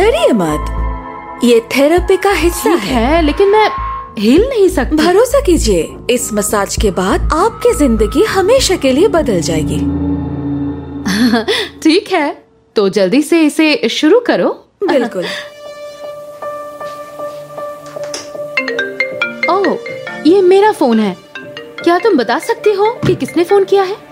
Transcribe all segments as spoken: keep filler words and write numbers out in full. डरिए मत, ये थेरेपी का हिस्सा है।, है लेकिन मैं हिल नहीं सकती। भरोसा कीजिए, इस मसाज के बाद आपकी जिंदगी हमेशा के लिए बदल जाएगी। ठीक है, तो जल्दी से इसे शुरू करो। बिल्कुल। ओह, ये मेरा फोन है। क्या तुम बता सकती हो कि किसने फोन किया है?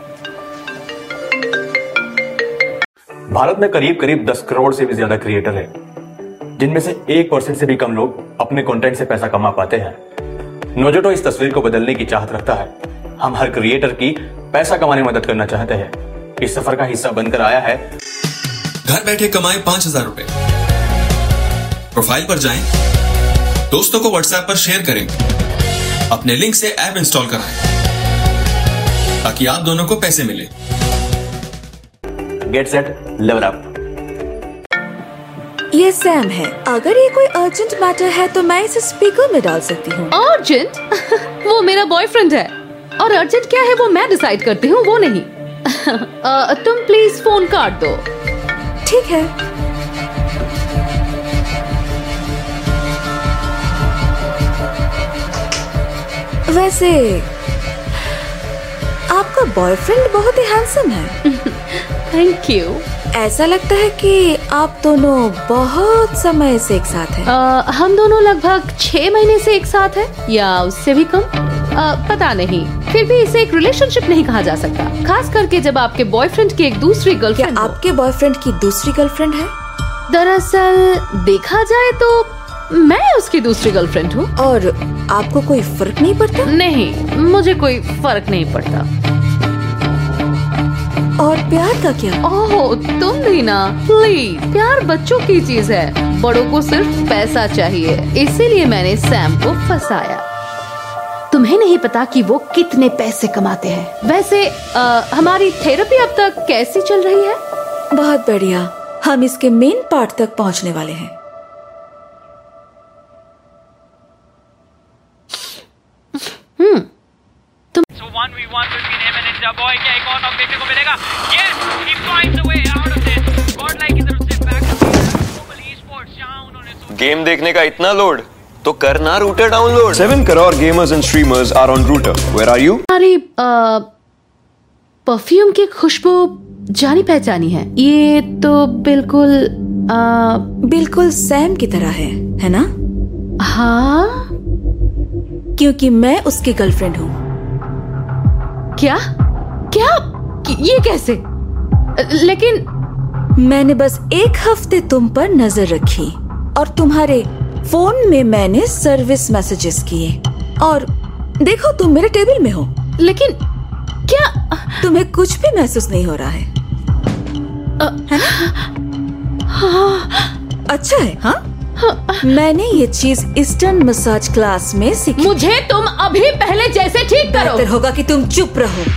भारत में करीब करीब दस करोड़ से भी ज्यादा क्रिएटर हैं, जिनमें से एक परसेंट से भी कम लोग अपने कंटेंट से पैसा कमा पाते हैं। नोजोटो इस तस्वीर को बदलने की चाहत रखता है। हम हर क्रिएटर की पैसा कमाने में मदद करना चाहते हैं। इस सफर का हिस्सा बनकर आया है। घर बैठे कमाएं पांच हजार रुपए। प्रोफाइल पर जाएं, दोस्तों को व्हाट्सएप पर शेयर करें, अपने लिंक से ऐप इंस्टॉल कराएं ताकि आप दोनों को पैसे मिले। Get set, level up. ये सैम है। अगर ये कोई अर्जेंट मैटर है तो मैं इसे स्पीकर में डाल सकती हूँ। अर्जेंट? वो मेरा बॉयफ्रेंड है, और अर्जेंट क्या है वो मैं डिसाइड करती हूँ, वो नहीं। आ, तुम प्लीज फोन काट दो। ठीक है। वैसे आपका बॉयफ्रेंड बहुत ही हैंडसम है। Thank you. ऐसा लगता है कि आप दोनों बहुत समय से एक साथ हैं। uh, हम दोनों लगभग छह महीने से एक साथ हैं, या उससे भी कम। uh, पता नहीं, फिर भी इसे एक रिलेशनशिप नहीं कहा जा सकता, खास करके जब आपके बॉयफ्रेंड की एक दूसरी गर्लफ्रेंड। क्या आपके बॉयफ्रेंड की दूसरी गर्लफ्रेंड है? दरअसल देखा जाए तो मैं उसकी दूसरी गर्लफ्रेंड हूँ। और आपको कोई फर्क नहीं पड़ता? नहीं, मुझे कोई फर्क नहीं पड़ता। और प्यार का क्या? ओह, तुम भी ना, प्लीज। प्यार बच्चों की चीज है, बड़ों को सिर्फ पैसा चाहिए। इसीलिए मैंने सैम को फंसाया। तुम्हें नहीं पता कि वो कितने पैसे कमाते हैं। वैसे आ, हमारी थेरेपी अब तक कैसी चल रही है? बहुत बढ़िया। हम इसके मेन पार्ट तक पहुंचने वाले हैं। हम्म। तुम The boy क्या एक और देखने को मिलेगा? Yes, he finds a way out of this. Godlike इधर उससे back to global esports जहां उन्होंने गेम देखने का इतना लोड तो करना router download. seven crore gamers and streamers are on Rooter. Where are you? अरे परफ्यूम की खुशबू जानी पहचानी है। ये तो बिल्कुल आ, बिल्कुल सैम की तरह है, है ना? हाँ, क्योंकि मैं उसकी गर्लफ्रेंड हूँ। क्या क्या ये कैसे? लेकिन मैंने बस एक हफ्ते तुम पर नजर रखी और तुम्हारे फोन में मैंने सर्विस मैसेजेस किए, और देखो तुम मेरे टेबल में हो। लेकिन क्या तुम्हें कुछ भी महसूस नहीं हो रहा है? आ, है ना? अच्छा है। हाँ, मैंने ये चीज ईस्टर्न मसाज क्लास में सीखी। मुझे तुम अभी पहले जैसे ठीक करो। बेहतर होगा कि तुम चुप रहो।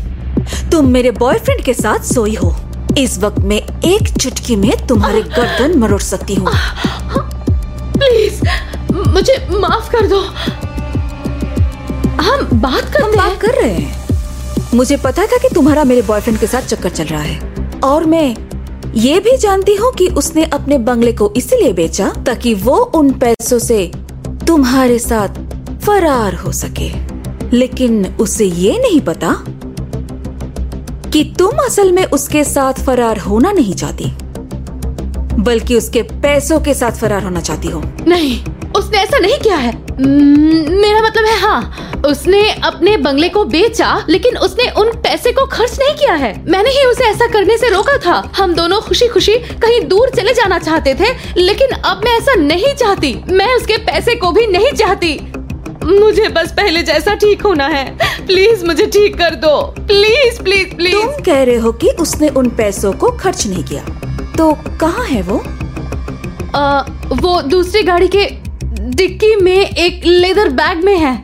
तुम मेरे बॉयफ्रेंड के साथ सोई हो। इस वक्त मैं एक चुटकी में तुम्हारे गर्दन मरोड़ सकती हूँ। प्लीज मुझे माफ कर दो। हम बात कर हम बात कर रहे हैं। मुझे पता था कि तुम्हारा मेरे बॉयफ्रेंड के साथ चक्कर चल रहा है, और मैं ये भी जानती हूँ कि उसने अपने बंगले को इसीलिए बेचा ताकि वो उन पैसों से तुम्हारे साथ फरार हो सके। लेकिन उसे ये नहीं पता कि तुम असल में उसके साथ फरार होना नहीं चाहती, बल्कि उसके पैसों के साथ फरार होना चाहती हो। नहीं, उसने ऐसा नहीं किया है। मेरा मतलब है, हाँ, उसने अपने बंगले को बेचा, लेकिन उसने उन पैसे को खर्च नहीं किया है। मैंने ही उसे ऐसा करने से रोका था। हम दोनों खुशी खुशी कहीं दूर चले जाना चाहते थे, लेकिन अब मैं ऐसा नहीं चाहती। मैं उसके पैसे को भी नहीं चाहती। मुझे बस पहले जैसा ठीक होना है। प्लीज मुझे ठीक कर दो, प्लीज प्लीज प्लीज। तुम कह रहे हो कि उसने उन पैसों को खर्च नहीं किया, तो कहाँ है वो? आ, वो दूसरी गाड़ी के डिक्की में एक लेदर बैग में है।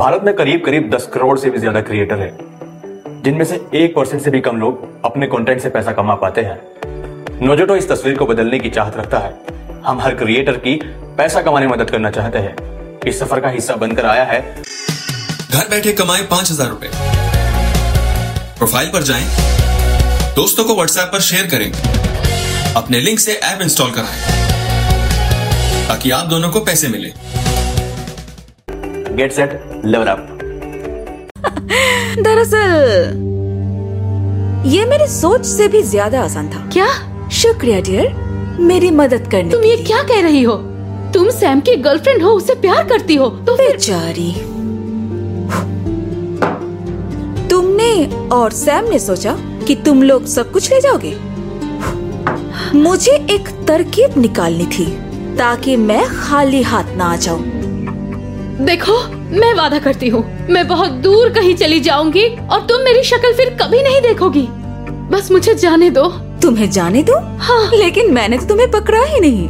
भारत में करीब करीब दस करोड़ से भी ज्यादा क्रिएटर हैं, जिनमें से एक परसेंट से भी कम लोग अपने कंटेंट से पैसा कमा पाते हैं। नोजोटो इस तस्वीर को बदलने की चाहत रखता है। हम हर क्रिएटर की पैसा कमाने में मदद करना चाहते हैं। इस सफर का हिस्सा बनकर आया है। घर बैठे कमाए पांच हजार रुपए। प्रोफाइल पर जाएं, दोस्तों को व्हाट्सएप पर शेयर करें, अपने लिंक से ऐप इंस्टॉल कराएं ताकि आप दोनों को पैसे मिले। Get set level up. दरअसल ये मेरी सोच से भी ज्यादा आसान था। क्या? शुक्रिया डियर, मेरी मदद करने। तुम ये क्या कह रही हो? तुम सैम की गर्लफ्रेंड हो, उसे प्यार करती हो तो फिर... बेचारी। तुमने और सैम ने सोचा कि तुम लोग सब कुछ ले जाओगे। मुझे एक तरकीब निकालनी थी ताकि मैं खाली हाथ ना आ जाऊं। देखो, मैं वादा करती हूँ मैं बहुत दूर कहीं चली जाऊंगी और तुम मेरी शक्ल फिर कभी नहीं देखोगी। बस मुझे जाने दो। तुम्हें जाने दो? हाँ। लेकिन मैंने तो तुम्हें पकड़ा ही नहीं।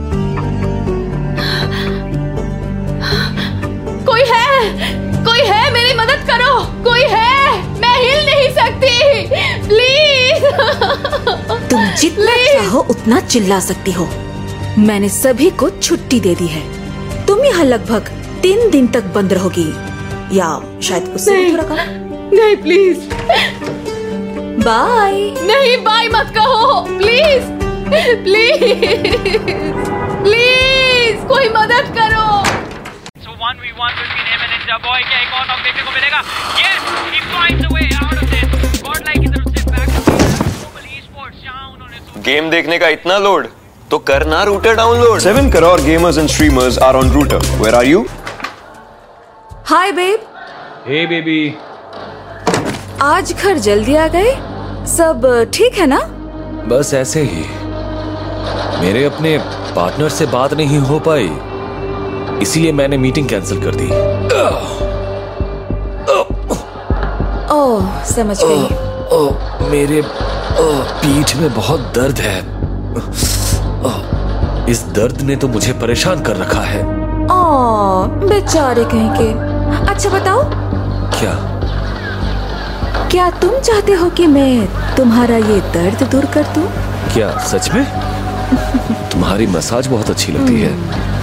कोई है, कोई है, मेरी मदद करो, कोई है। मैं हिल नहीं सकती, प्लीज। तुम जितना चाहो उतना चिल्ला सकती हो। मैंने सभी को छुट्टी दे दी है। तुम यहाँ लगभग तीन दिन तक बंद रहोगी या शायद उससे भी थोड़ा कम। नहीं प्लीज, बाय। नहीं बाय मत कहो, प्लीज प्लीज प्लीज कोई मदद करो। So one we want will be him and his boy क्या एक और नॉक देखने को मिलेगा? Yes, he finds a way out of this. God like he will sit back and global esports down on his own. Game देखने का इतना load तो करना router download. Seven crore gamers and streamers are on router. Where are you? Hi babe. Hey baby, आज घर जल्दी आ गए? सब ठीक है ना? बस ऐसे ही मेरे अपने पार्टनर से बात नहीं हो पाई, इसीलिए मैंने मीटिंग कैंसिल कर दी। ओह समझ गई। ओह मेरे पीठ में बहुत दर्द है। इस दर्द ने तो मुझे परेशान कर रखा है। ओह बेचारे कहीं के। अच्छा बताओ क्या क्या तुम चाहते हो कि मैं तुम्हारा ये दर्द दूर कर दूं? क्या सच में? तुम्हारी मसाज बहुत अच्छी लगती है।